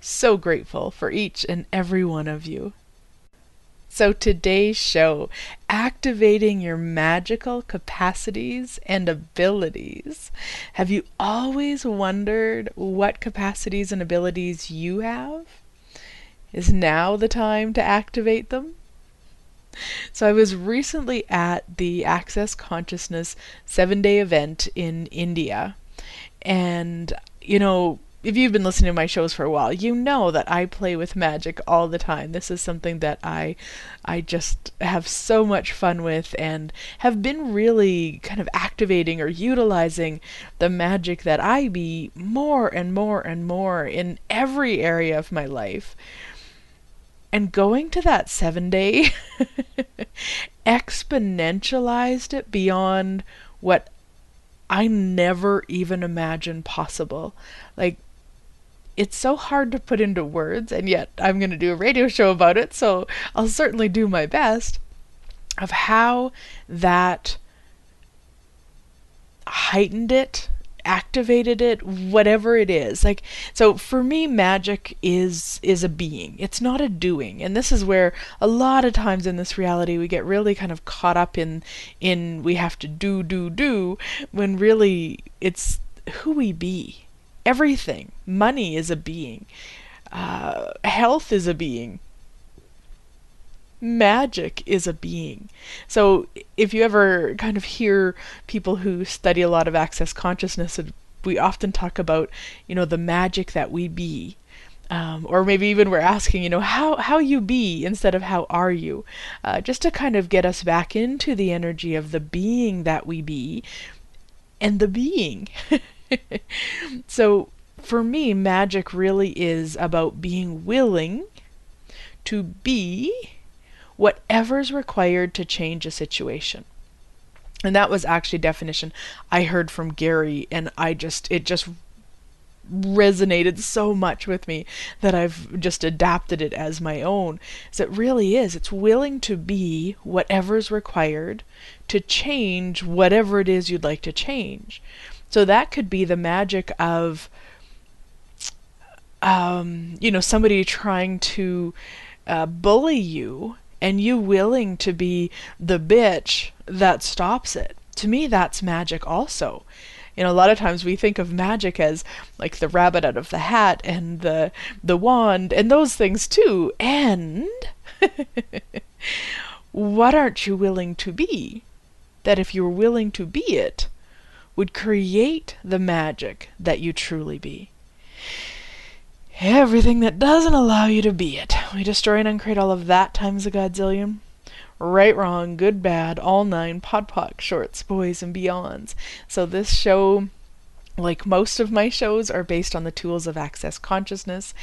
so grateful for each and every one of you. So today's show, activating your magical capacities and abilities. Have you always wondered what capacities and abilities you have? Is now the time to activate them? So I was recently at the Access Consciousness 7-day event in India. And, you know, if you've been listening to my shows for a while, you know that I play with magic all the time. This is something that I just have so much fun with and have been really kind of activating or utilizing the magic that I be more and more and more in every area of my life. And going to that 7-day exponentialized it beyond what I never even imagined possible. Like, it's so hard to put into words, and yet I'm going to do a radio show about it, so I'll certainly do my best, of how that heightened it, activated it, whatever it is. Like, so for me, magic is a being. It's not a doing. And this is where a lot of times in this reality we get really kind of caught up in we have to do, when really it's who we be. Everything. Money is a being. Health is a being. Magic is a being. So if you ever kind of hear people who study a lot of Access Consciousness, we often talk about, you know, the magic that we be. Or maybe even we're asking, you know, how you be instead of how are you? Just to kind of get us back into the energy of the being that we be and the being. So for me, magic really is about being willing to be whatever's required to change a situation. And that was actually a definition I heard from Gary, and it just resonated so much with me that I've just adapted it as my own. So it really is. It's willing to be whatever's required to change whatever it is you'd like to change. So that could be the magic of, you know, somebody trying to bully you and you willing to be the bitch that stops it. To me, that's magic also. You know, a lot of times we think of magic as like the rabbit out of the hat and the wand and those things too. And what aren't you willing to be? That if you were willing to be it, would create the magic that you truly be. Everything that doesn't allow you to be it. We destroy and uncreate all of that times a godzillion. Right, wrong, good, bad, all nine, podpoc, shorts, boys, and beyonds. So this show, like most of my shows, are based on the tools of Access Consciousness.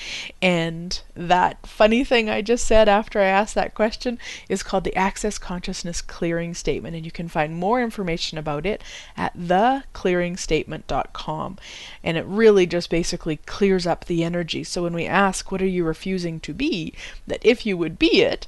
And that funny thing I just said after I asked that question is called the Access Consciousness Clearing Statement. And you can find more information about it at theclearingstatement.com. And it really just basically clears up the energy. So when we ask, what are you refusing to be? That if you would be it,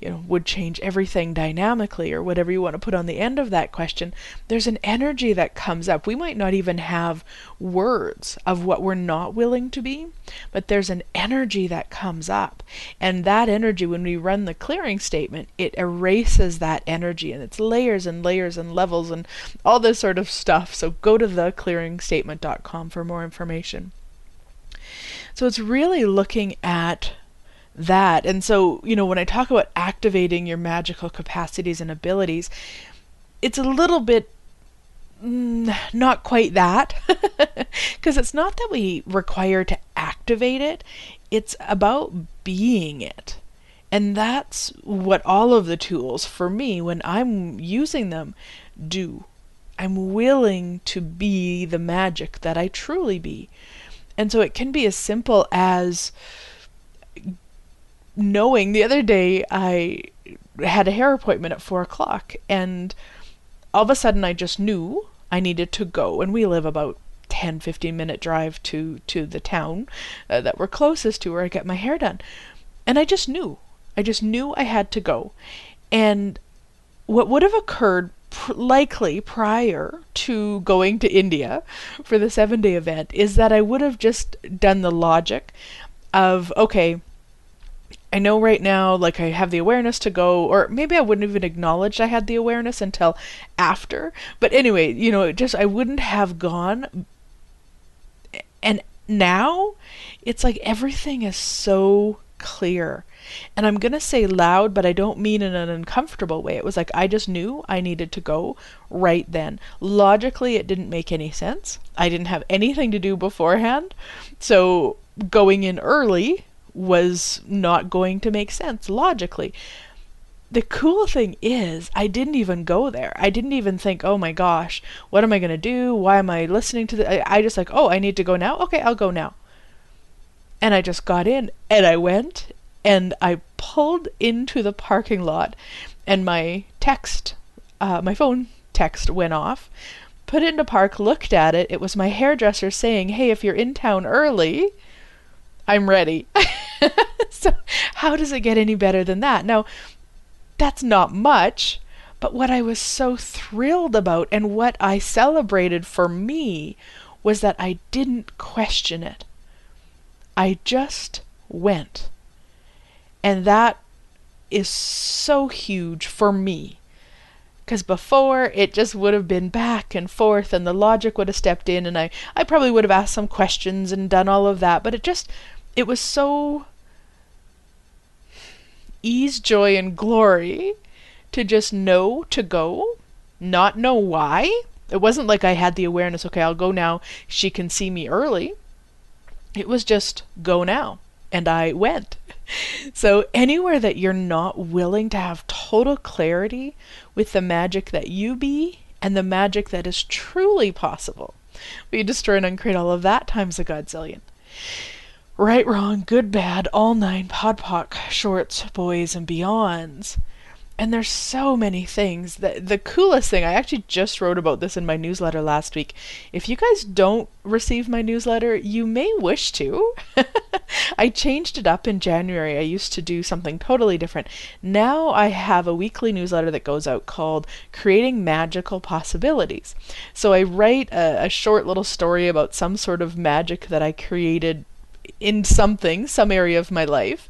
you know, would change everything dynamically, or whatever you want to put on the end of that question, there's an energy that comes up. We might not even have words of what we're not willing to be, but there's an energy that comes up. And that energy, when we run the clearing statement, it erases that energy, and it's layers and layers and levels and all this sort of stuff. So go to theclearingstatement.com for more information. So it's really looking at that. And so, you know, when I talk about activating your magical capacities and abilities, it's a little bit not quite that, because it's not that we require to activate it, it's about being it. And that's what all of the tools for me, when I'm using them, do. I'm willing to be the magic that I truly be. And so it can be as simple as knowing. The other day I had a hair appointment at 4 o'clock, and all of a sudden I just knew I needed to go, and we live about 10-15 minute drive to the town that we're closest to where I get my hair done. And I just knew I had to go. And what would have occurred likely prior to going to India for the 7-day event is that I would have just done the logic of, okay, I know right now, like, I have the awareness to go, or maybe I wouldn't even acknowledge I had the awareness until after. But anyway, you know, I wouldn't have gone. And now it's like everything is so clear. And I'm going to say loud, but I don't mean in an uncomfortable way. It was like, I just knew I needed to go right then. Logically, it didn't make any sense. I didn't have anything to do beforehand. So going in early was not going to make sense logically. The cool thing is, I didn't even go there. I didn't even think, oh my gosh, what am I going to do? Why am I listening to the... I just like, oh, I need to go now? Okay, I'll go now. And I just got in, and I went, and I pulled into the parking lot, and my text, my phone text went off. Put it into park, looked at it. It was my hairdresser saying, hey, if you're in town early, I'm ready. So how does it get any better than that? Now, that's not much, but what I was so thrilled about and what I celebrated for me was that I didn't question it. I just went. And that is so huge for me. Because before, it just would have been back and forth, and the logic would have stepped in, and I probably would have asked some questions and done all of that, but it was so ease, joy, and glory to just know to go, not know why. It wasn't like I had the awareness, okay, I'll go now, she can see me early. It was just go now, and I went. So anywhere that you're not willing to have total clarity with the magic that you be and the magic that is truly possible, we destroy and uncreate all of that times a godzillion. Right, wrong, good, bad, all nine, podpoc, shorts, boys, and beyonds. And there's so many things. The coolest thing, I actually just wrote about this in my newsletter last week. If you guys don't receive my newsletter, you may wish to. I changed it up in January. I used to do something totally different. Now I have a weekly newsletter that goes out called Creating Magical Possibilities. So I write a short little story about some sort of magic that I created in some area of my life.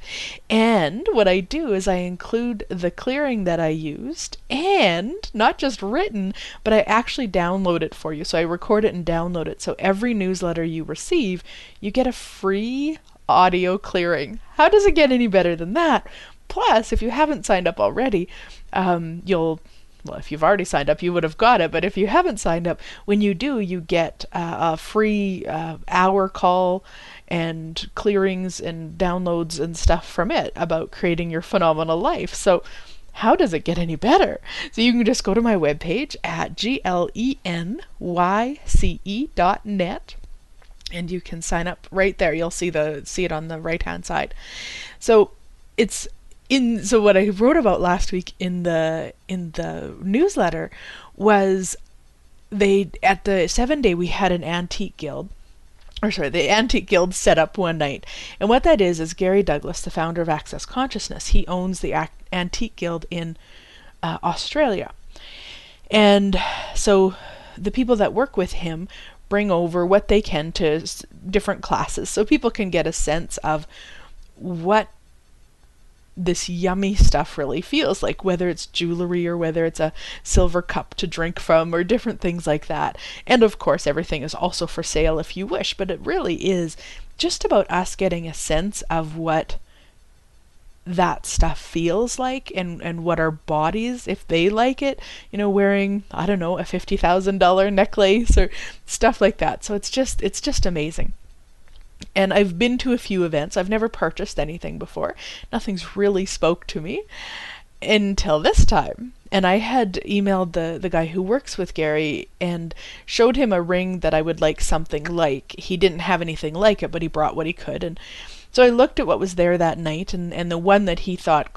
And what I do is I include the clearing that I used, and not just written, but I actually download it for you. So I record it and download it. So every newsletter you receive, you get a free audio clearing. How does it get any better than that? Plus, if you haven't signed up already, well, if you've already signed up, you would have got it. But if you haven't signed up, when you do, you get a free hour call and clearings and downloads and stuff from it about creating your phenomenal life. So how does it get any better? So you can just go to my webpage at glenyce.net. And you can sign up right there. You'll see it on the right-hand side. So it's... So what I wrote about last week in the newsletter was at the 7-day we had the Antique Guild set up one night. And what that is Gary Douglas, the founder of Access Consciousness. He owns the Antique Guild in Australia. And so the people that work with him bring over what they can to different classes so people can get a sense of what this yummy stuff really feels like, whether it's jewelry or whether it's a silver cup to drink from or different things like that. And of course, everything is also for sale if you wish, but it really is just about us getting a sense of what that stuff feels like and what our bodies, if they like it, you know, wearing, I don't know, a $50,000 necklace or stuff like that. So it's just amazing. And I've been to a few events. I've never purchased anything before. Nothing's really spoke to me until this time. And I had emailed the guy who works with Gary and showed him a ring that I would like something like. He didn't have anything like it, but he brought what he could. And so I looked at what was there that night, and the one that he thought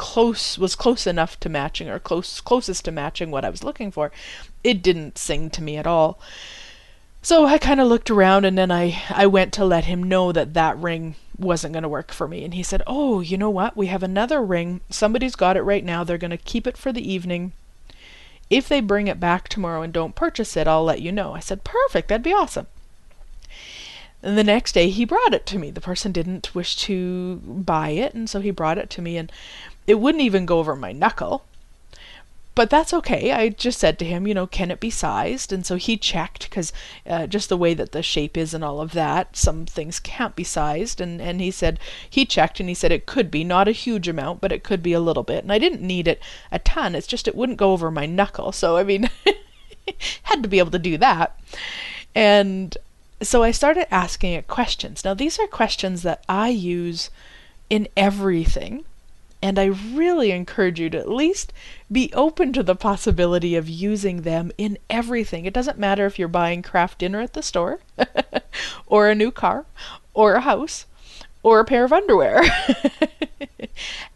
was close enough to matching, or closest to matching what I was looking for, it didn't sing to me at all. So I kind of looked around, and then I went to let him know that ring wasn't going to work for me. And he said, "Oh, you know what? We have another ring. Somebody's got it right now. They're going to keep it for the evening. If they bring it back tomorrow and don't purchase it, I'll let you know." I said, "Perfect. That'd be awesome." And the next day he brought it to me. The person didn't wish to buy it, and so he brought it to me, and it wouldn't even go over my knuckle. But that's okay. I just said to him, you know, can it be sized? And so he checked, because just the way that the shape is and all of that, some things can't be sized. And he said, he checked and he said it could be, not a huge amount, but it could be a little bit. And I didn't need it a ton. It's just it wouldn't go over my knuckle. So, I mean, had to be able to do that. And so I started asking it questions. Now, these are questions that I use in everything. And I really encourage you to at least be open to the possibility of using them in everything. It doesn't matter if you're buying craft dinner at the store, or a new car, or a house, or a pair of underwear.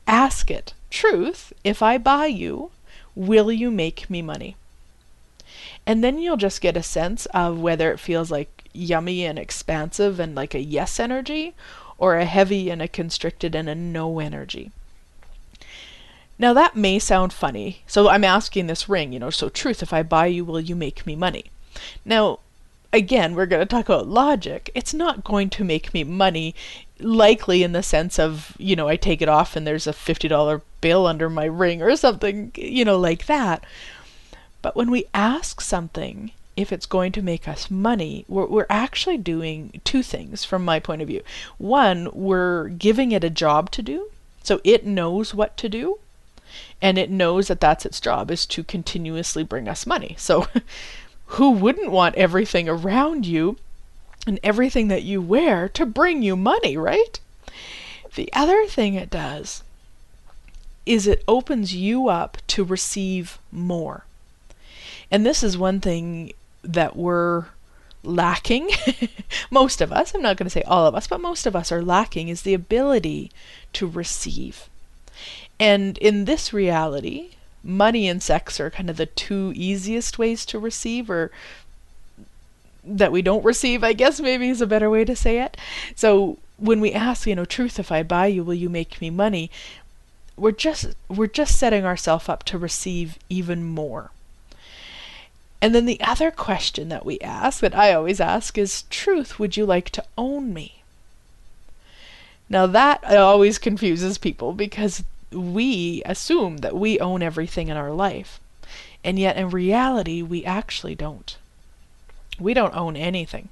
Ask it, "Truth, if I buy you, will you make me money?" And then you'll just get a sense of whether it feels like yummy and expansive and like a yes energy, or a heavy and a constricted and a no energy. Now that may sound funny. So I'm asking this ring, you know, so truth, if I buy you, will you make me money? Now, again, we're going to talk about logic. It's not going to make me money, likely in the sense of, you know, I take it off and there's a $50 bill under my ring or something, you know, like that. But when we ask something, if it's going to make us money, we're actually doing two things from my point of view. One, we're giving it a job to do. So it knows what to do. And it knows that that's its job, is to continuously bring us money. So who wouldn't want everything around you and everything that you wear to bring you money, right? The other thing it does is it opens you up to receive more. And this is one thing that we're lacking. Most of us, I'm not going to say all of us, but most of us are lacking, is the ability to receive. And in this reality, money and sex are kind of the two easiest ways to receive, or that we don't receive, I guess maybe is a better way to say it. So when we ask, you know, truth, if I buy you, will you make me money? We're just setting ourselves up to receive even more. And then the other question that we ask, that I always ask, is truth, would you like to own me? Now that always confuses people, because we assume that we own everything in our life. And yet in reality, we actually don't. We don't own anything.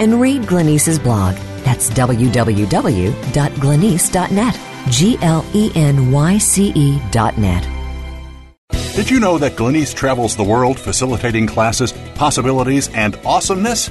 And read Glenyce's blog. That's www.glenyce.net. Glenyce.net. Did you know that Glenyce travels the world facilitating classes, possibilities, and awesomeness?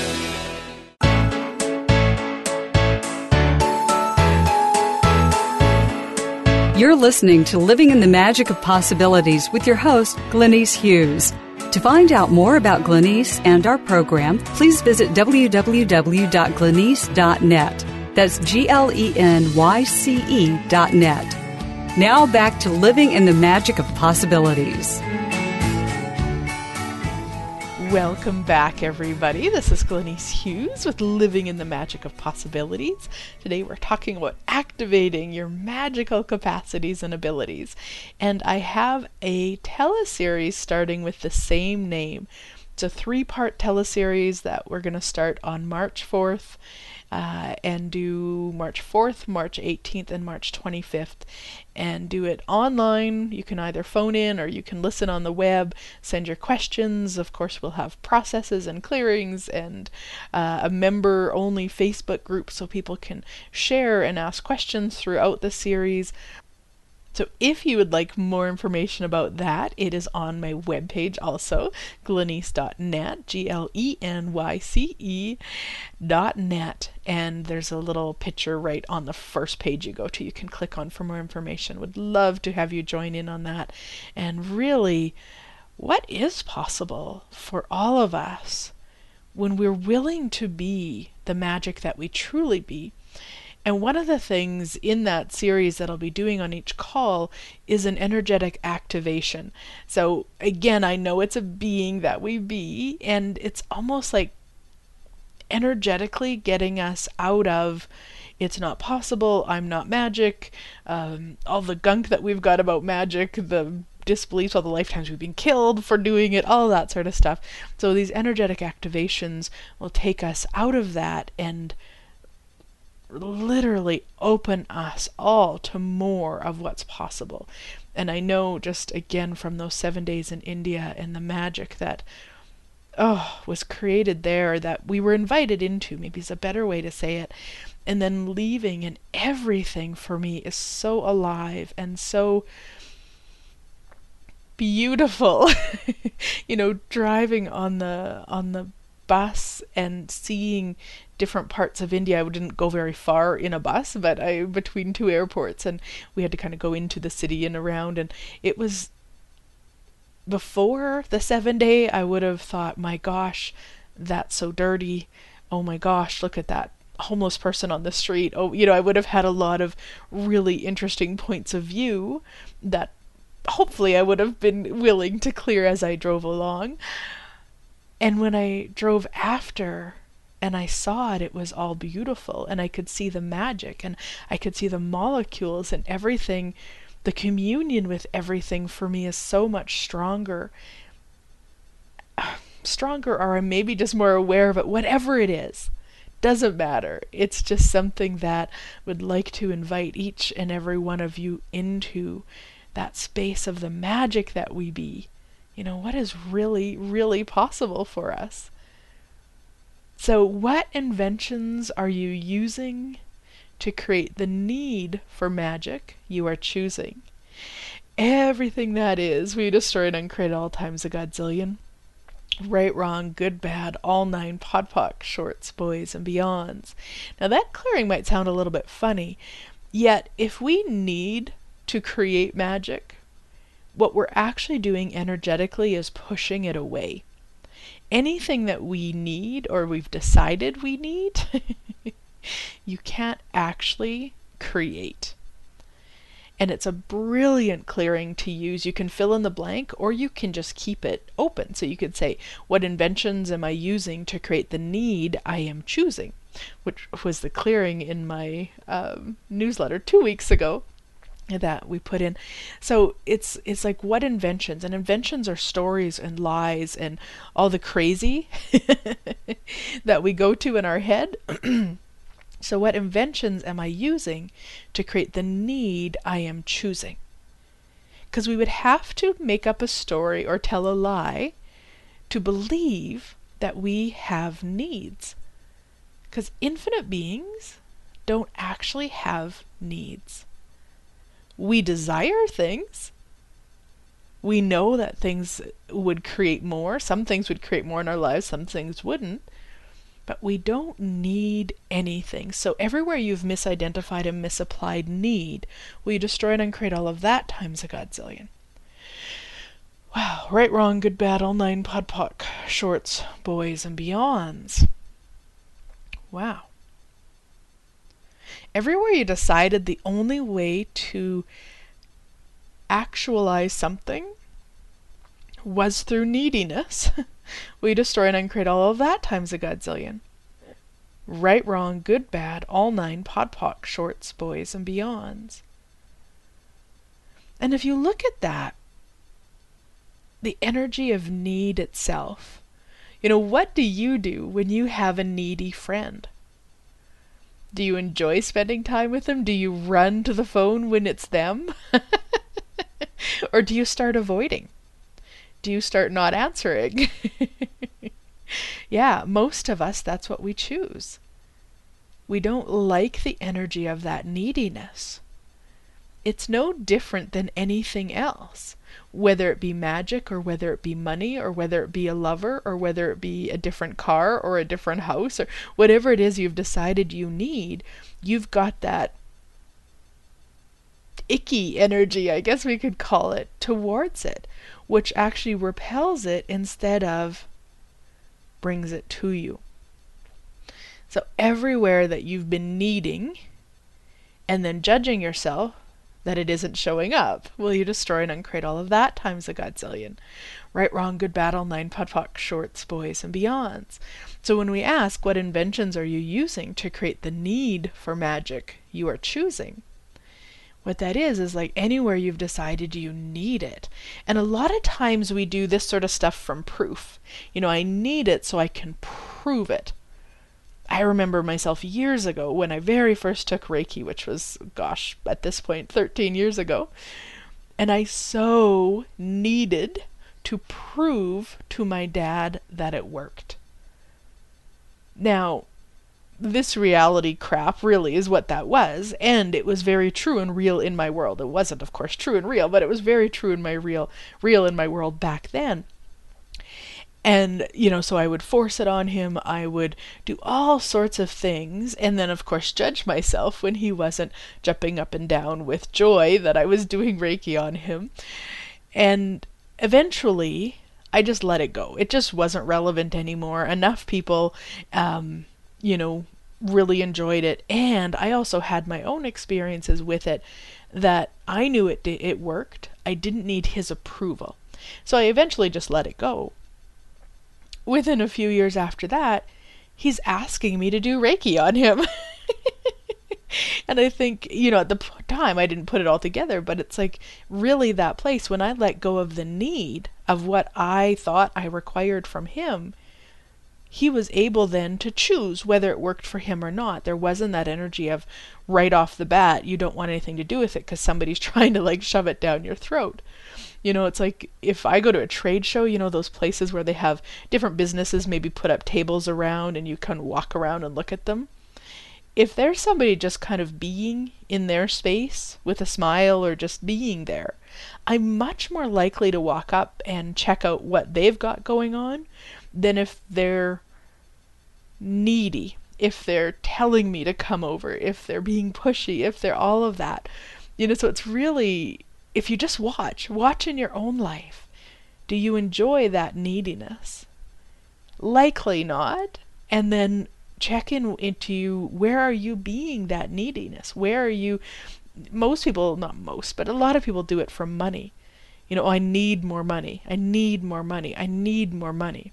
You're listening to Living in the Magic of Possibilities with your host, Glenyce Hughes. To find out more about Glenyce and our program, please visit www.glenyce.net. That's Glenyce.net. Now back to Living in the Magic of Possibilities. Welcome back, everybody. This is Glenyce Hughes with Living in the Magic of Possibilities. Today we're talking about activating your magical capacities and abilities. And I have a teleseries starting with the same name It's a 3-part teleseries that we're going to start on March 4th and do March 4th, March 18th, and March 25th, and do it online. You can either phone in or you can listen on the web, send your questions. Of course, we'll have processes and clearings and a member-only Facebook group so people can share and ask questions throughout the series. So if you would like more information about that, it is on my webpage also, glenyce.net, glenyce.net, and there's a little picture right on the first page you go to. You can click on for more information. Would love to have you join in on that. And really, what is possible for all of us when we're willing to be the magic that we truly be? And one of the things in that series that I'll be doing on each call is an energetic activation. So again, I know it's a being that we be, and it's almost like energetically getting us out of it's not possible, I'm not magic, all the gunk that we've got about magic, the disbeliefs, all the lifetimes we've been killed for doing it, all that sort of stuff. So these energetic activations will take us out of that and literally open us all to more of what's possible. And I know just again from those 7 days in India and the magic that was created there, that we were invited into, maybe is a better way to say it, and then leaving, and everything for me is so alive and so beautiful. You know, driving on the bus and seeing different parts of India. I didn't go very far in a bus, but between 2 airports, and we had to kind of go into the city and around, and it was before the 7-day I would have thought, my gosh, that's so dirty, oh my gosh, look at that homeless person on the street, oh, you know, I would have had a lot of really interesting points of view that hopefully I would have been willing to clear as I drove along. And when I drove after and I saw it, it was all beautiful, and I could see the magic, and I could see the molecules and everything. The communion with everything for me is so much stronger, or I'm maybe just more aware of it, whatever it is, doesn't matter. It's just something that I would like to invite each and every one of you into, that space of the magic that we be. You know, what is really, really possible for us? So what inventions are you using to create the need for magic you are choosing? Everything that is, we destroy and uncreate all times a godzillion. Right, wrong, good, bad, all 9 podpoc, shorts, boys, and beyonds. Now that clearing might sound a little bit funny, yet if we need to create magic, what we're actually doing energetically is pushing it away. Anything that we need or we've decided we need, you can't actually create. And it's a brilliant clearing to use. You can fill in the blank, or you can just keep it open. So you could say, what inventions am I using to create the need I am choosing? Which was the clearing in my newsletter 2 weeks ago that we put in. So it's like, what inventions? And inventions are stories and lies and all the crazy that we go to in our head. So what inventions am I using to create the need I am choosing? Because we would have to make up a story or tell a lie to believe that we have needs. Because infinite beings don't actually have needs. We desire things. We know that things would create more. Some things would create more in our lives, some things wouldn't. But we don't need anything. So everywhere you've misidentified and misapplied need, we destroy and uncreate all of that times a godzillion. Wow, right, wrong, good, bad, all 9 podpoc, shorts, boys, and beyonds. Wow. Everywhere you decided the only way to actualize something was through neediness, we destroy and uncreate all of that times a godzillion. Right, wrong, good, bad, all 9 podpoc, shorts, boys, and beyonds. And if you look at that, the energy of need itself, You know, what do you do when you have a needy friend? Do you enjoy spending time with them? Do you run to the phone when it's them? Or do you start avoiding? Do you start not answering? Yeah, most of us, that's what we choose. We don't like the energy of that neediness. It's no different than anything else, whether it be magic or whether it be money or whether it be a lover or whether it be a different car or a different house or whatever it is you've decided you need. You've got that icky energy, I guess we could call it, towards it, which actually repels it instead of brings it to you. So everywhere that you've been needing and then judging yourself that it isn't showing up. Will you destroy and uncreate all of that times a godzillion? Right, wrong, good, battle, nine, podpoc, shorts, boys, and beyonds. So when we ask what inventions are you using to create the need for magic you are choosing, what that is like anywhere you've decided you need it. And a lot of times we do this sort of stuff from proof. You know, I need it so I can prove it. I remember myself years ago when I very first took Reiki, which was, gosh, at this point, 13 years ago. And I so needed to prove to my dad that it worked. Now, this reality crap really is what that was. And it was very true and real in my world. It wasn't, of course, true and real, but it was very true in my real in my world back then. And, you know, so I would force it on him. I would do all sorts of things. And then, of course, judge myself when he wasn't jumping up and down with joy that I was doing Reiki on him. And eventually, I just let it go. It just wasn't relevant anymore. Enough people, you know, really enjoyed it. And I also had my own experiences with it that I knew it worked. I didn't need his approval. So I eventually just let it go. Within a few years after that, he's asking me to do Reiki on him. And I think, you know, at the time I didn't put it all together, but it's like really that place when I let go of the need of what I thought I required from him, he was able then to choose whether it worked for him or not. There wasn't that energy of right off the bat, you don't want anything to do with it because somebody's trying to like shove it down your throat. You know, it's like if I go to a trade show, you know, those places where they have different businesses maybe put up tables around and you can walk around and look at them. If there's somebody just kind of being in their space with a smile or just being there, I'm much more likely to walk up and check out what they've got going on than if they're needy, if they're telling me to come over, if they're being pushy, if they're all of that. You know, so it's really... If you just watch in your own life, do you enjoy that neediness? Likely not. And then check into you, where are you being that neediness? Where are you, most people, not most, but a lot of people do it for money. You know, I need more money. I need more money. I need more money.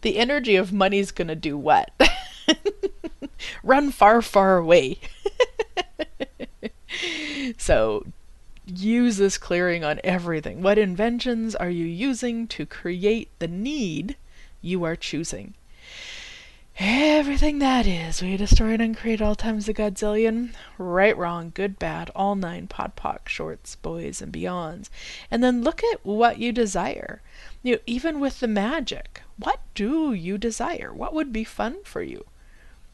The energy of money's going to do what? Run far, far away. So, use this clearing on everything. What inventions are you using to create the need you are choosing? Everything that is, we destroy and uncreate all times a godzillion. Right, wrong, good, bad, all nine, podpoc, shorts, boys, and beyonds. And then look at what you desire. You know, even with the magic, what do you desire? What would be fun for you?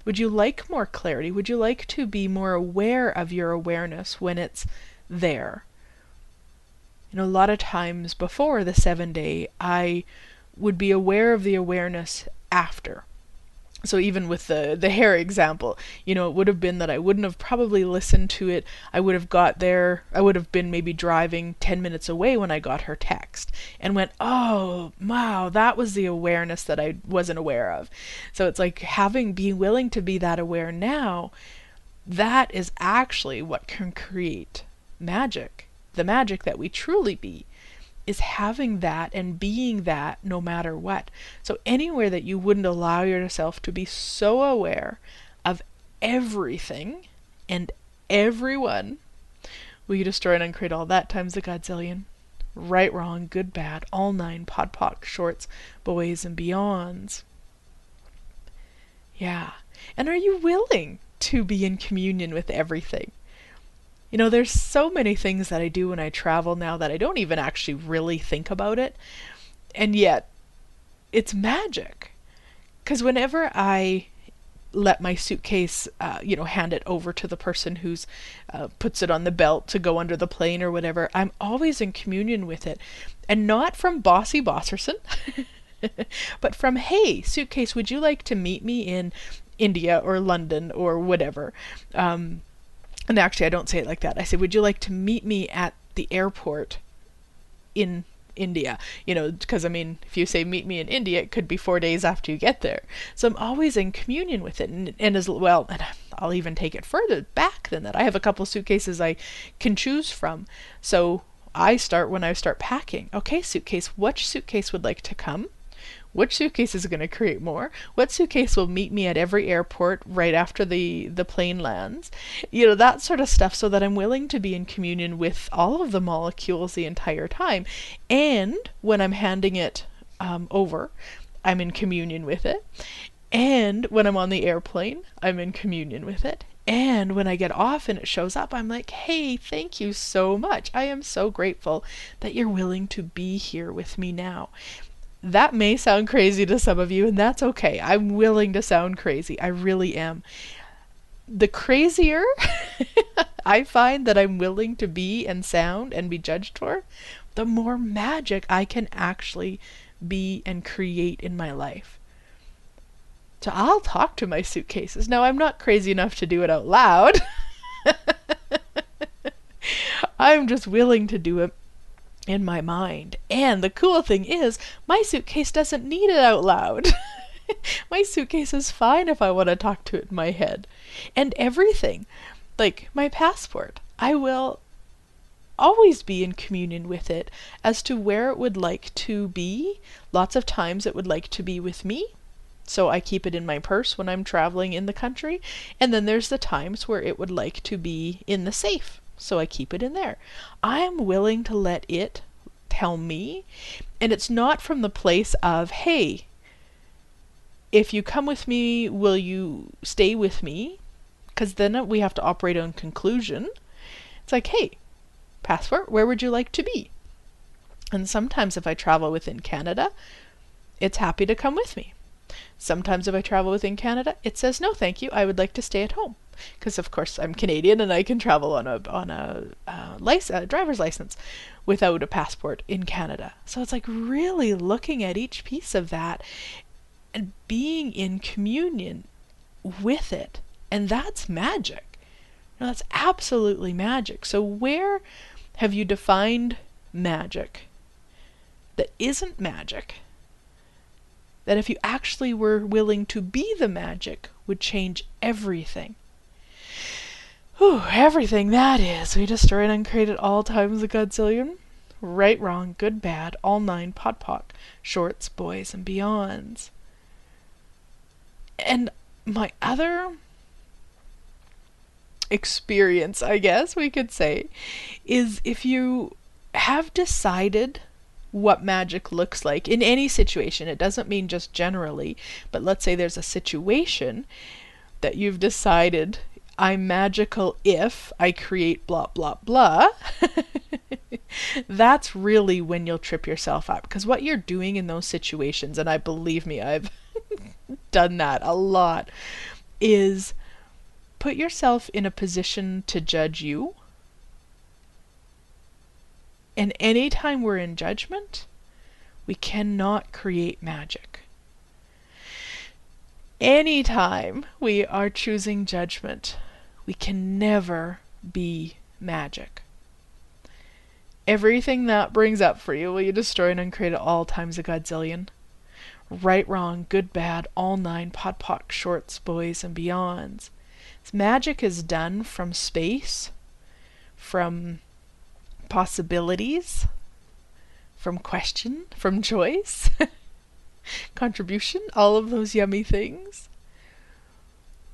Would you like more clarity? Would you like to be more aware of your awareness when it's there? You know, a lot of times before the 7 day, I would be aware of the awareness after. So even with the hair example, you know, it would have been that I wouldn't have probably listened to it. I would have got there. I would have been maybe driving 10 minutes away when I got her text and went, oh, wow, that was the awareness that I wasn't aware of. So it's like being willing to be that aware now, that is actually what can create magic. The magic that we truly be is having that and being that no matter what. So anywhere that you wouldn't allow yourself to be so aware of everything and everyone, will you destroy and uncreate all that times a godzillion? right, wrong, good, bad, all nine, pod, poc, shorts, boys, and beyonds. Yeah. And are you willing to be in communion with everything? You know, there's so many things that I do when I travel now that I don't even actually really think about it. And yet, it's magic. Because whenever I let my suitcase, hand it over to the person who's puts it on the belt to go under the plane or whatever, I'm always in communion with it. And not from bossy bosserson, but from, hey, suitcase, would you like to meet me in India or London or whatever? And actually, I don't say it like that. I say, would you like to meet me at the airport in India? You know, because I mean, if you say meet me in India, it could be 4 days after you get there. So I'm always in communion with it. And as well, and I'll even take it further back than that. I have a couple suitcases I can choose from. So I start when I start packing. Okay, suitcase, which suitcase would like to come? Which suitcase is going to create more? What suitcase will meet me at every airport right after the plane lands? You know, that sort of stuff, so that I'm willing to be in communion with all of the molecules the entire time. And when I'm handing it over, I'm in communion with it. And when I'm on the airplane, I'm in communion with it. And when I get off and it shows up, I'm like, hey, thank you so much. I am so grateful that you're willing to be here with me now. That may sound crazy to some of you, and that's okay. I'm willing to sound crazy. I really am. The crazier I find that I'm willing to be and sound and be judged for, the more magic I can actually be and create in my life. So I'll talk to my suitcases. Now, I'm not crazy enough to do it out loud. I'm just willing to do it in my mind. And the cool thing is, my suitcase doesn't need it out loud. My suitcase is fine if I want to talk to it in my head. And everything, like my passport, I will always be in communion with it as to where it would like to be. Lots of times it would like to be with me, so I keep it in my purse when I'm traveling in the country. And then there's the times where it would like to be in the safe, so I keep it in there. I'm willing to let it tell me. And it's not from the place of, hey, if you come with me, will you stay with me? Because then we have to operate on conclusion. It's like, hey, passport, where would you like to be? And sometimes if I travel within Canada, it's happy to come with me. Sometimes if I travel within Canada, it says, no, thank you, I would like to stay at home. Because of course I'm Canadian and I can travel on a driver's license without a passport in Canada. So it's like really looking at each piece of that and being in communion with it. And that's magic. Now, that's absolutely magic. So where have you defined magic that isn't magic? That if you actually were willing to be the magic would change everything. Whew, everything that is. We destroy and uncreate at all times, a godzillion. Right, wrong, good, bad, all nine, pod, poc, shorts, boys, and beyonds. And my other experience, I guess we could say, is if you have decided what magic looks like in any situation, it doesn't mean just generally, but let's say there's a situation that you've decided, I'm magical if I create blah, blah, blah. That's really when you'll trip yourself up. Because what you're doing in those situations, and I believe me, I've done that a lot, is put yourself in a position to judge you. And anytime we're in judgment, we cannot create magic. Anytime we are choosing judgment, we can never be magic. Everything that brings up for you, will you destroy and uncreate at all times a godzillion? Right, wrong, good, bad, all nine, pod, poc, shorts, boys, and beyonds. Magic is done from space, from possibilities, from question, from choice, contribution, all of those yummy things.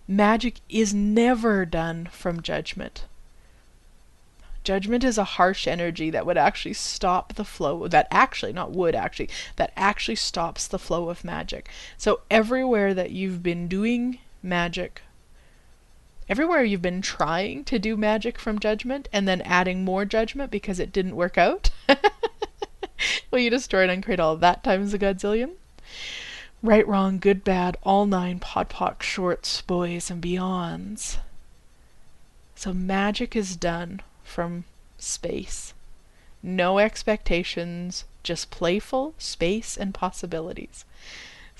Magic is never done from judgment. Judgment is a harsh energy that would actually stop the flow, that actually stops the flow of magic. So everywhere that you've been doing magic, everywhere you've been trying to do magic from judgment and then adding more judgment because it didn't work out, well, you destroy and uncreate all of that times a godzillion. Right, wrong, good, bad, all nine, podpoc, shorts, boys, and beyonds. So magic is done from space. No expectations, just playful space and possibilities.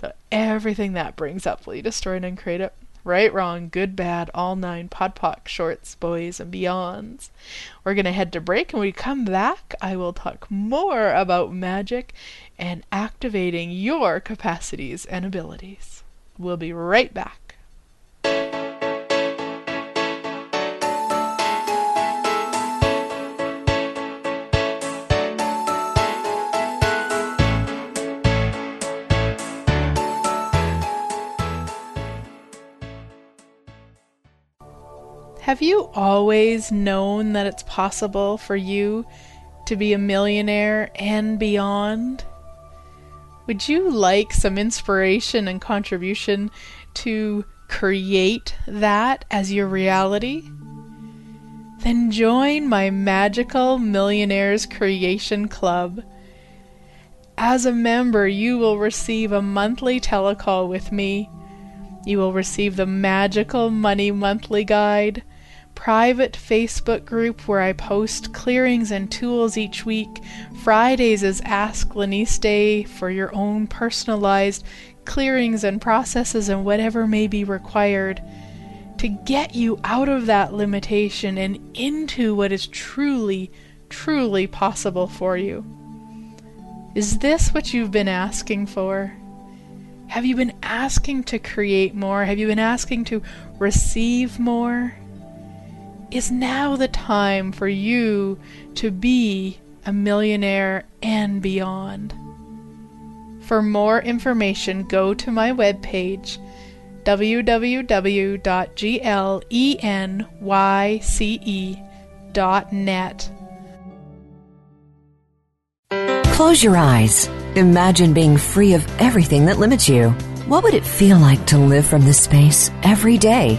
So everything that brings up, will you destroy and uncreate it? Right, wrong, good, bad, all nine, podpoc, shorts, boys, and beyonds. We're going to head to break, and when we come back, I will talk more about magic and activating your capacities and abilities. We'll be right back. Have you always known that it's possible for you to be a millionaire and beyond? Would you like some inspiration and contribution to create that as your reality? Then join my Magical Millionaires Creation Club. As a member, you will receive a monthly telecall with me. You will receive the Magical Money Monthly Guide, private Facebook group where I post clearings and tools each week. Fridays is Ask Glenyce Day for your own personalized clearings and processes and whatever may be required to get you out of that limitation and into what is truly, truly possible for you. Is this what you've been asking for? Have you been asking to create more? Have you been asking to receive more? Is now the time for you to be a millionaire and beyond? For more information, go to my webpage, www.glenyce.net. Close your eyes. Imagine being free of everything that limits you. What would it feel like to live from this space every day?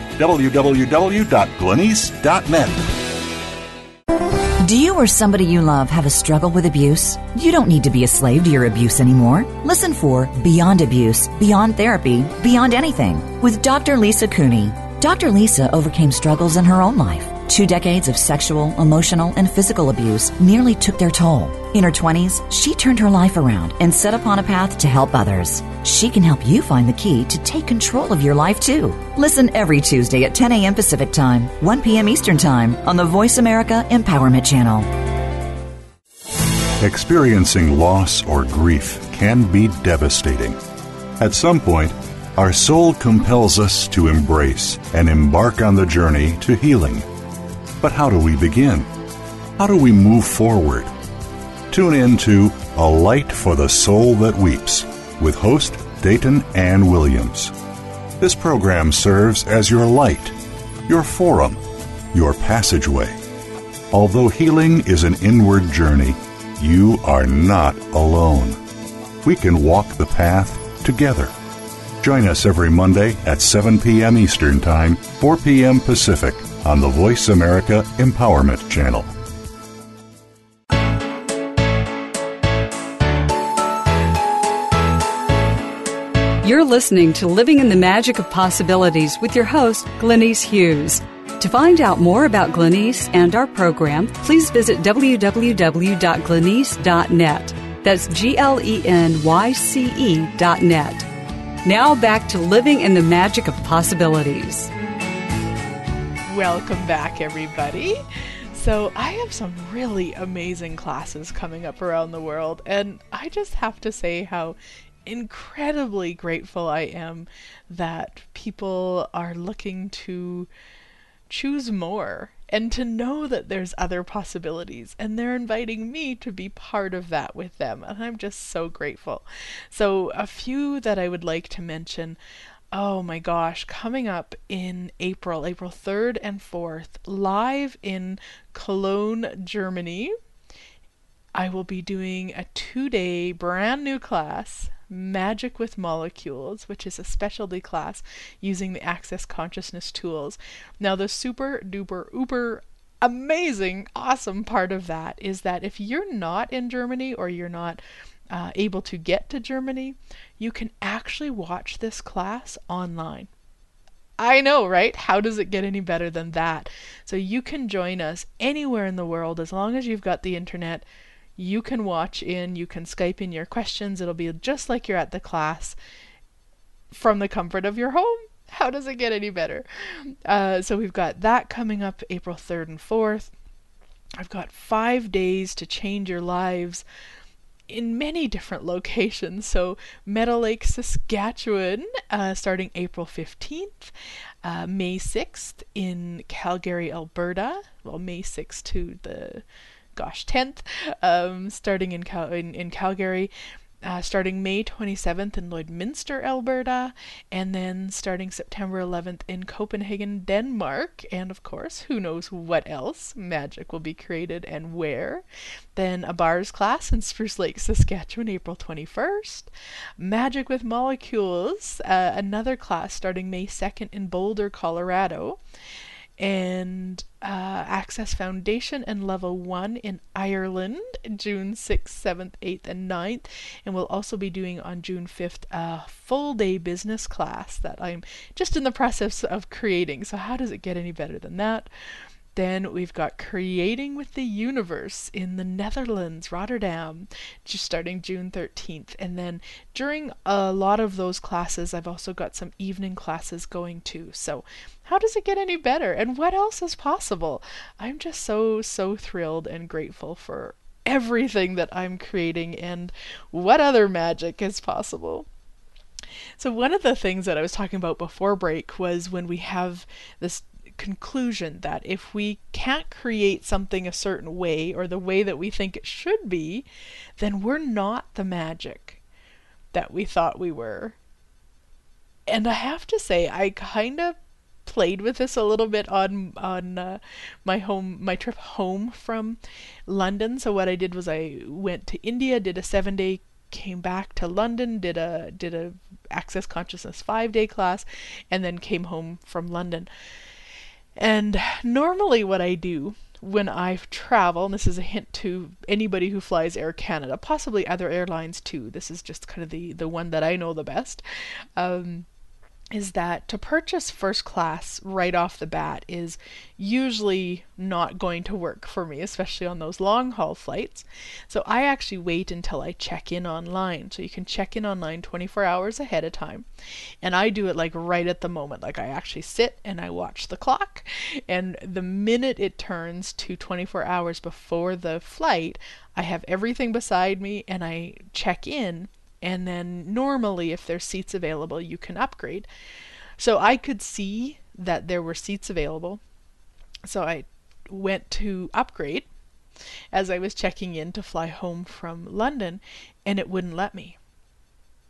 www.glenyce.net. Do you or somebody you love have a struggle with abuse? You don't need to be a slave to your abuse anymore. Listen for Beyond Abuse, Beyond Therapy, Beyond Anything with Dr. Lisa Cooney. Dr. Lisa overcame struggles in her own life. 2 decades of sexual, emotional, and physical abuse nearly took their toll. In her 20s, she turned her life around and set upon a path to help others. She can help you find the key to take control of your life, too. Listen every Tuesday at 10 a.m. Pacific Time, 1 p.m. Eastern Time on the Voice America Empowerment Channel. Experiencing loss or grief can be devastating. At some point, our soul compels us to embrace and embark on the journey to healing. But how do we begin? How do we move forward? Tune in to A Light for the Soul That Weeps with host Dayton Ann Williams. This program serves as your light, your forum, your passageway. Although healing is an inward journey, you are not alone. We can walk the path together. Join us every Monday at 7 p.m. Eastern Time, 4 p.m. Pacific, on the Voice America Empowerment Channel. You're listening to Living in the Magic of Possibilities with your host, Glenyce Hughes. To find out more about Glenyce and our program, please visit www.glenyce.net. That's GLENYCE.net. Now back to Living in the Magic of Possibilities. Welcome back, everybody. So I have some really amazing classes coming up around the world, and I just have to say how incredibly grateful I am that people are looking to choose more and to know that there's other possibilities, and they're inviting me to be part of that with them, and I'm just so grateful. So a few that I would like to mention, oh my gosh, coming up in April 3rd and 4th, live in Cologne, Germany, I will be doing a 2-day brand new class, Magic with Molecules, which is a specialty class using the Access Consciousness tools. Now, the super duper uber amazing awesome part of that is that if you're not in Germany or you're not able to get to Germany, you can actually watch this class online. I know, right? How does it get any better than that? So you can join us anywhere in the world as long as you've got the internet. You can watch in, you can Skype in your questions. It'll be just like you're at the class from the comfort of your home. How does it get any better? So we've got that coming up April 3rd and 4th. I've got 5 days to change your lives in many different locations. So Meadow Lake, Saskatchewan, starting April 15th. May 6th in Calgary, Alberta. Well, May 6th to the 10th, starting in Calgary, starting May 27th in Lloydminster, Alberta, and then starting September 11th in Copenhagen, Denmark, and of course, who knows what else magic will be created and where. Then a bars class in Spruce Lake, Saskatchewan, April 21st. Magic with Molecules, another class starting May 2nd in Boulder, Colorado. And Access Foundation and Level 1 in Ireland, June 6th, 7th, 8th, and 9th. And we'll also be doing on June 5th a full-day business class that I'm just in the process of creating. So how does it get any better than that? Then we've got Creating with the Universe in the Netherlands, Rotterdam, just starting June 13th. And then during a lot of those classes, I've also got some evening classes going too. So how does it get any better? And what else is possible? I'm just so thrilled and grateful for everything that I'm creating and what other magic is possible. So one of the things that I was talking about before break was when we have this conclusion that if we can't create something a certain way or the way that we think it should be, then we're not the magic that we thought we were. And I have to say, I kind of played with this a little bit on my trip home from London. So what I did was I went to India, did a 7-day, came back to London, did a Access Consciousness 5-day class, and then came home from London. And normally what I do when I travel, and this is a hint to anybody who flies Air Canada, possibly other airlines too, this is just kind of the one that I know the best, is that to purchase first class right off the bat is usually not going to work for me, especially on those long haul flights. So I actually wait until I check in online. So you can check in online 24 hours ahead of time. And I do it like right at the moment. Like I actually sit and I watch the clock, and the minute it turns to 24 hours before the flight, I have everything beside me and I check in. And then normally if there's seats available, you can upgrade. So I could see that there were seats available. So I went to upgrade as I was checking in to fly home from London, and it wouldn't let me.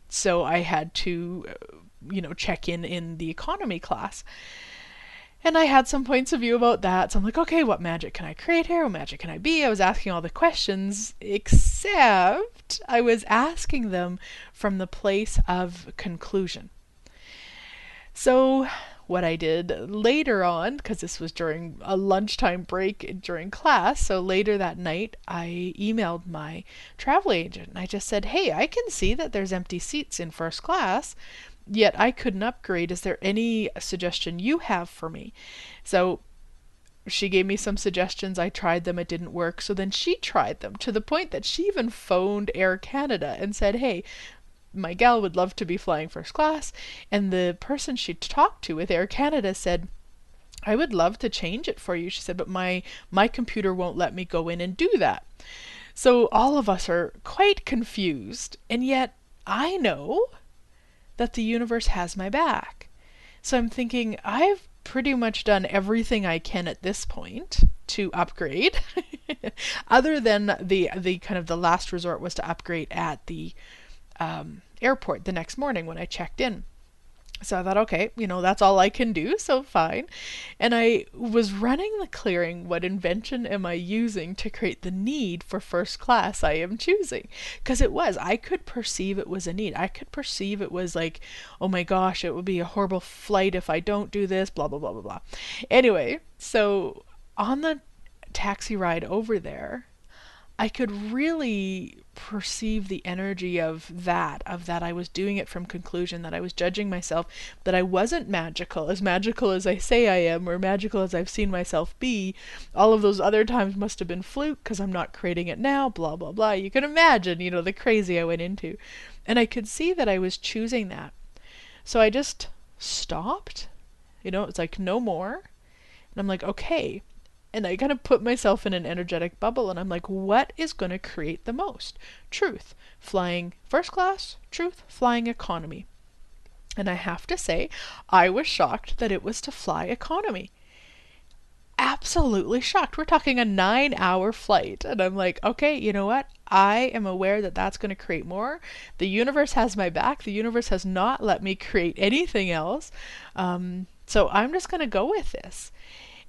So I had to, check in the economy class. And I had some points of view about that. So I'm like, okay, what magic can I create here? What magic can I be? I was asking all the questions, except I was asking them from the place of conclusion. So What I did later on, because this was during a lunchtime break during class, so later that night I emailed my travel agent and I just said, hey, I can see that there's empty seats in first class, yet I couldn't upgrade. Is there any suggestion you have for me? So she gave me some suggestions. I tried them. It didn't work. So then she tried them to the point that she even phoned Air Canada and said, hey, my gal would love to be flying first class. And the person she talked to with Air Canada said, I would love to change it for you. She said, but my computer won't let me go in and do that. So all of us are quite confused. And yet I know that the universe has my back. So I'm thinking, I've pretty much done everything I can at this point to upgrade, other than the kind of the last resort was to upgrade at the airport the next morning when I checked in. So I thought, okay, that's all I can do, so fine. And I was running the clearing, what invention am I using to create the need for first class I am choosing? Because I could perceive it was a need. I could perceive it was like, oh my gosh, it would be a horrible flight if I don't do this, blah, blah, blah, blah, blah. Anyway, so on the taxi ride over there, I could really perceive the energy of that I was doing it from conclusion, that I was judging myself, that I wasn't magical as I say I am, or magical as I've seen myself be. All of those other times must have been fluke because I'm not creating it now, blah, blah, blah. You can imagine, the crazy I went into. And I could see that I was choosing that. So I just stopped, it's like no more. And I'm like, okay. And I kind of put myself in an energetic bubble and I'm like, what is going to create the most? Truth, flying first class, truth, flying economy. And I have to say, I was shocked that it was to fly economy. Absolutely shocked. We're talking a 9-hour flight. And I'm like, okay, you know what? I am aware that that's going to create more. The universe has my back. The universe has not let me create anything else. So I'm just going to go with this.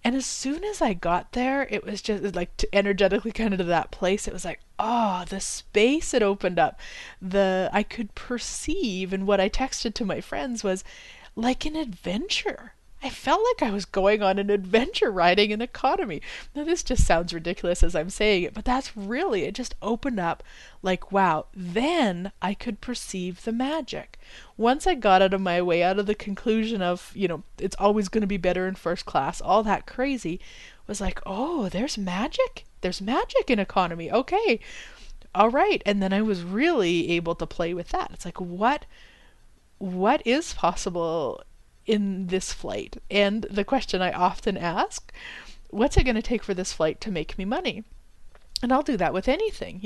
And as soon as I got there, it was just like energetically kind of to that place. It was like, oh, the space it opened up. I could perceive, and what I texted to my friends was like an adventure. I felt like I was going on an adventure riding an economy. Now this just sounds ridiculous as I'm saying it, but that's really, it just opened up like, wow, then I could perceive the magic. Once I got out of my way, out of the conclusion of, it's always going to be better in first class, all that crazy, was like, oh, there's magic. There's magic in economy. Okay. All right. And then I was really able to play with that. It's like, what is possible in this flight? And the question I often ask, what's it going to take for this flight to make me money? And I'll do that with anything.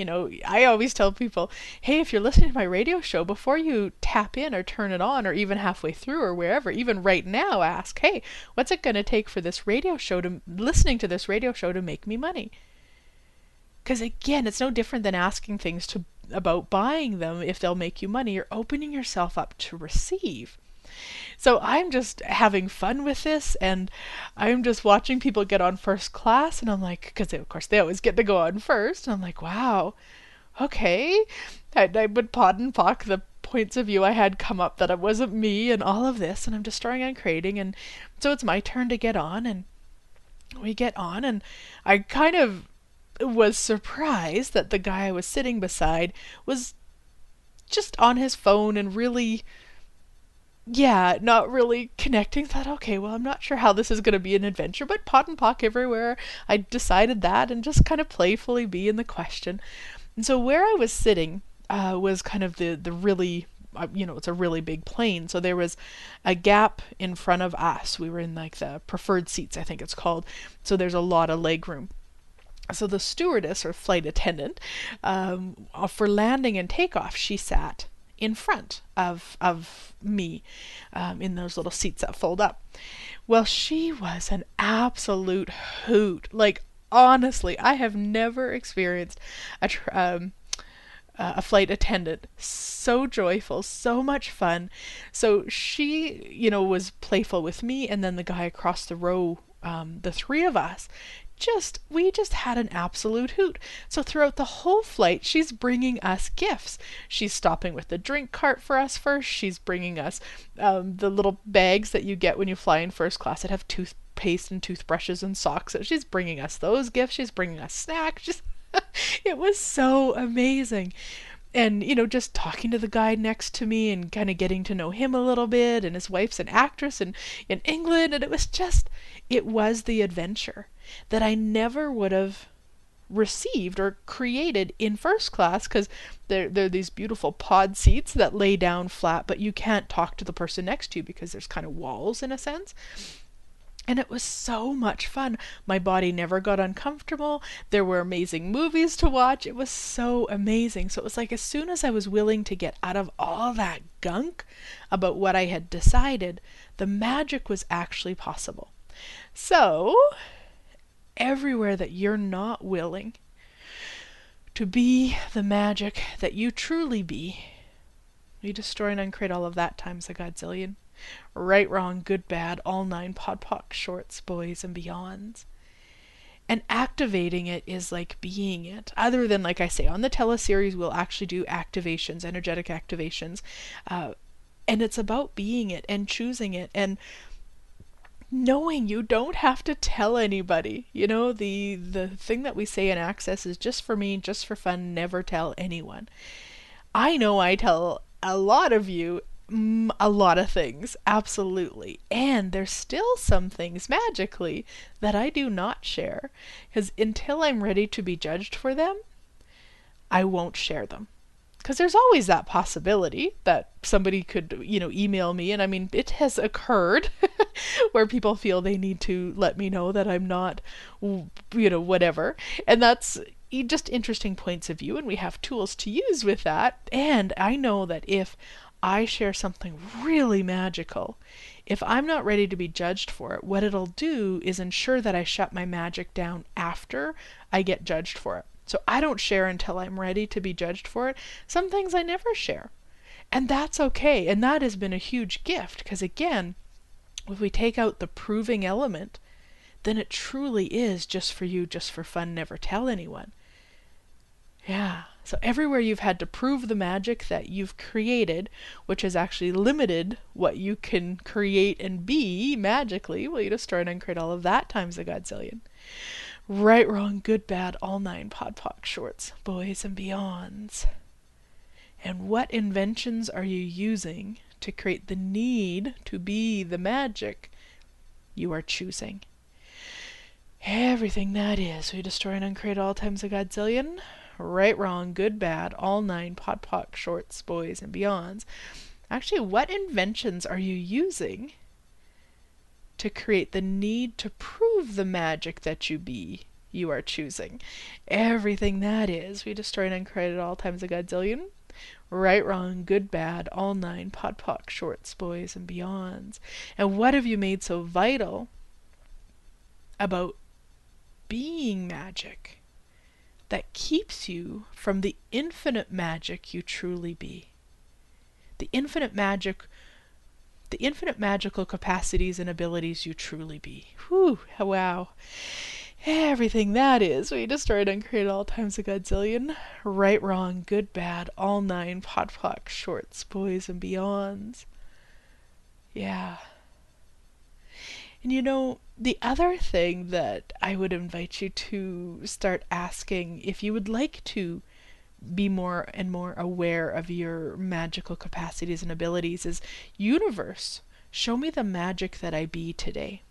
I always tell people, hey, if you're listening to my radio show, before you tap in or turn it on, or even halfway through or wherever, even right now, ask, hey, what's it going to take for this radio show to listening to this radio show to make me money? Because again, it's no different than asking things about buying them if they'll make you money. You're opening yourself up to receive. So I'm just having fun with this, and I'm just watching people get on first class, and I'm like, because of course they always get to go on first, and I'm like, wow, okay. I would pod and pock the points of view I had come up that it wasn't me and all of this, and I'm just starting on creating, and so it's my turn to get on, and we get on, and I kind of was surprised that the guy I was sitting beside was just on his phone and really... yeah, not really connecting. Thought, okay, well, I'm not sure how this is going to be an adventure, but pot and pock everywhere. I decided that and just kind of playfully be in the question. And so where I was sitting was kind of the really, it's a really big plane. So there was a gap in front of us. We were in like the preferred seats, I think it's called. So there's a lot of leg room. So the stewardess or flight attendant for landing and takeoff, she sat in front of me in those little seats that fold up. Well, she was an absolute hoot. Like, honestly, I have never experienced a flight attendant so joyful, so much fun. So she, was playful with me, and then the guy across the row, the three of us we just had an absolute hoot. So throughout the whole flight, she's bringing us gifts. She's stopping with the drink cart for us first. She's bringing us the little bags that you get when you fly in first class that have toothpaste and toothbrushes and socks. So she's bringing us those gifts. She's bringing us snacks. It was so amazing. And, you know, just talking to the guy next to me and kind of getting to know him a little bit, and his wife's an actress in England, and it was the adventure that I never would have received or created in first class, because they're these beautiful pod seats that lay down flat, but you can't talk to the person next to you because there's kind of walls in a sense. And it was so much fun. My body never got uncomfortable. There were amazing movies to watch. It was so amazing. So it was like, as soon as I was willing to get out of all that gunk about what I had decided, the magic was actually possible. So everywhere that you're not willing to be the magic that you truly be, you destroy and uncreate all of that times a godzillion. Right, wrong, good, bad, all nine, pod, poc, shorts, boys, and beyonds. And activating it is like being it. Other than, like I say, on the teleseries, we'll actually do activations, energetic activations. And it's about being it and choosing it and knowing you don't have to tell anybody. You know, the thing that we say in Access is just for me, just for fun, never tell anyone. I know I tell a lot of you a lot of things, absolutely, and there's still some things magically that I do not share, because until I'm ready to be judged for them, I won't share them, because there's always that possibility that somebody could, you know, email me, and I mean, it has occurred where people feel they need to let me know that I'm not, you know, whatever, and that's just interesting points of view, and we have tools to use with that. And I know that if I share something really magical, if I'm not ready to be judged for it, what it'll do is ensure that I shut my magic down after I get judged for it. So I don't share until I'm ready to be judged for it. Some things I never share. And that's okay. And that has been a huge gift, because again, if we take out the proving element, then it truly is just for you, just for fun, never tell anyone. Yeah. So everywhere you've had to prove the magic that you've created, which has actually limited what you can create and be magically, well, you destroy and uncreate all of that times a godzillion. Right, wrong, good, bad, all nine, pod, poc, shorts, boys, and beyonds. And what inventions are you using to create the need to be the magic you are choosing? Everything that is, we destroy and uncreate all times a godzillion. Right, wrong, good, bad, all nine, pod, poc, shorts, boys, and beyonds. Actually, what inventions are you using to create the need to prove the magic that you be, you are choosing? Everything that is, we destroy and uncreate at all times a godzillion. Right, wrong, good, bad, all nine, pod, poc, shorts, boys, and beyonds. And what have you made so vital about being magic that keeps you from the infinite magic you truly be? The infinite magic, the infinite magical capacities and abilities you truly be. Whew, wow. Everything that is, we destroy and uncreate all times a godzillion. Right, wrong, good, bad, all nine, pod, poc, shorts, boys, and beyonds. Yeah. And you know, the other thing that I would invite you to start asking, if you would like to be more and more aware of your magical capacities and abilities, is, universe, show me the magic that I be today.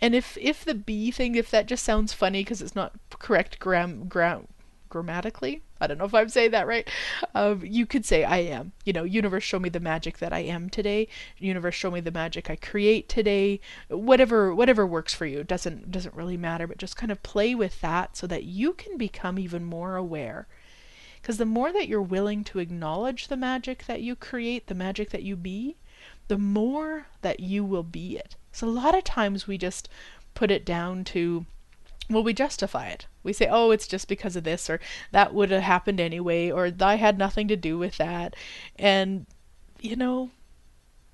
And if the be thing, if that just sounds funny because it's not correct grammatically, I don't know if I'm saying that right, you could say I am. You know, universe, show me the magic that I am today. Universe, show me the magic I create today. Whatever works for you. It doesn't really matter, but just kind of play with that so that you can become even more aware. Because the more that you're willing to acknowledge the magic that you create, the magic that you be, the more that you will be it. So a lot of times we just put it down to, well, we justify it. We say, oh, it's just because of this, or that would have happened anyway, or I had nothing to do with that. And, you know,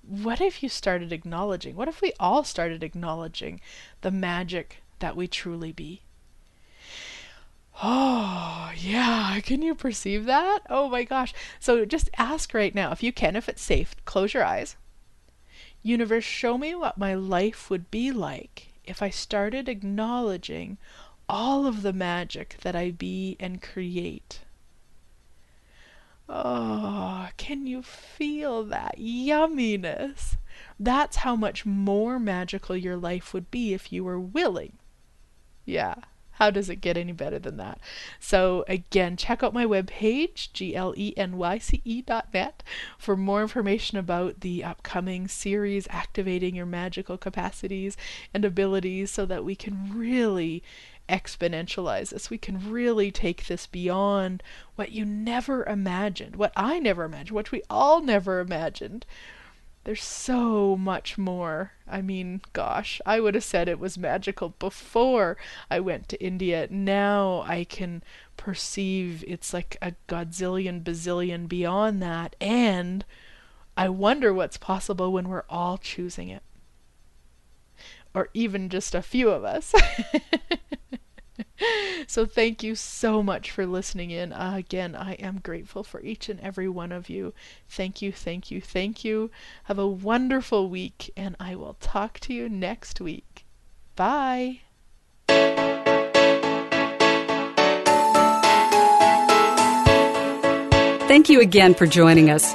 what if you started acknowledging? What if we all started acknowledging the magic that we truly be. Oh, yeah. Can you perceive that? Oh my gosh. So just ask right now, if you can, if it's safe, close your eyes. Universe, show me what my life would be like if I started acknowledging all of the magic that I be and create. Oh, can you feel that yumminess? That's how much more magical your life would be if you were willing. Yeah. How does it get any better than that? So again, check out my webpage, glenyce.net, for more information about the upcoming series, Activating Your Magical Capacities and Abilities, so that we can really exponentialize this. We can really take this beyond what you never imagined, what I never imagined, what we all never imagined. There's so much more. I mean, gosh, I would have said it was magical before I went to India. Now I can perceive it's like a godzillion bazillion beyond that. And I wonder what's possible when we're all choosing it. Or even just a few of us. So thank you so much for listening in. Again, I am grateful for each and every one of you. Thank you, thank you, thank you. Have a wonderful week, and I will talk to you next week. Bye. Thank you again for joining us.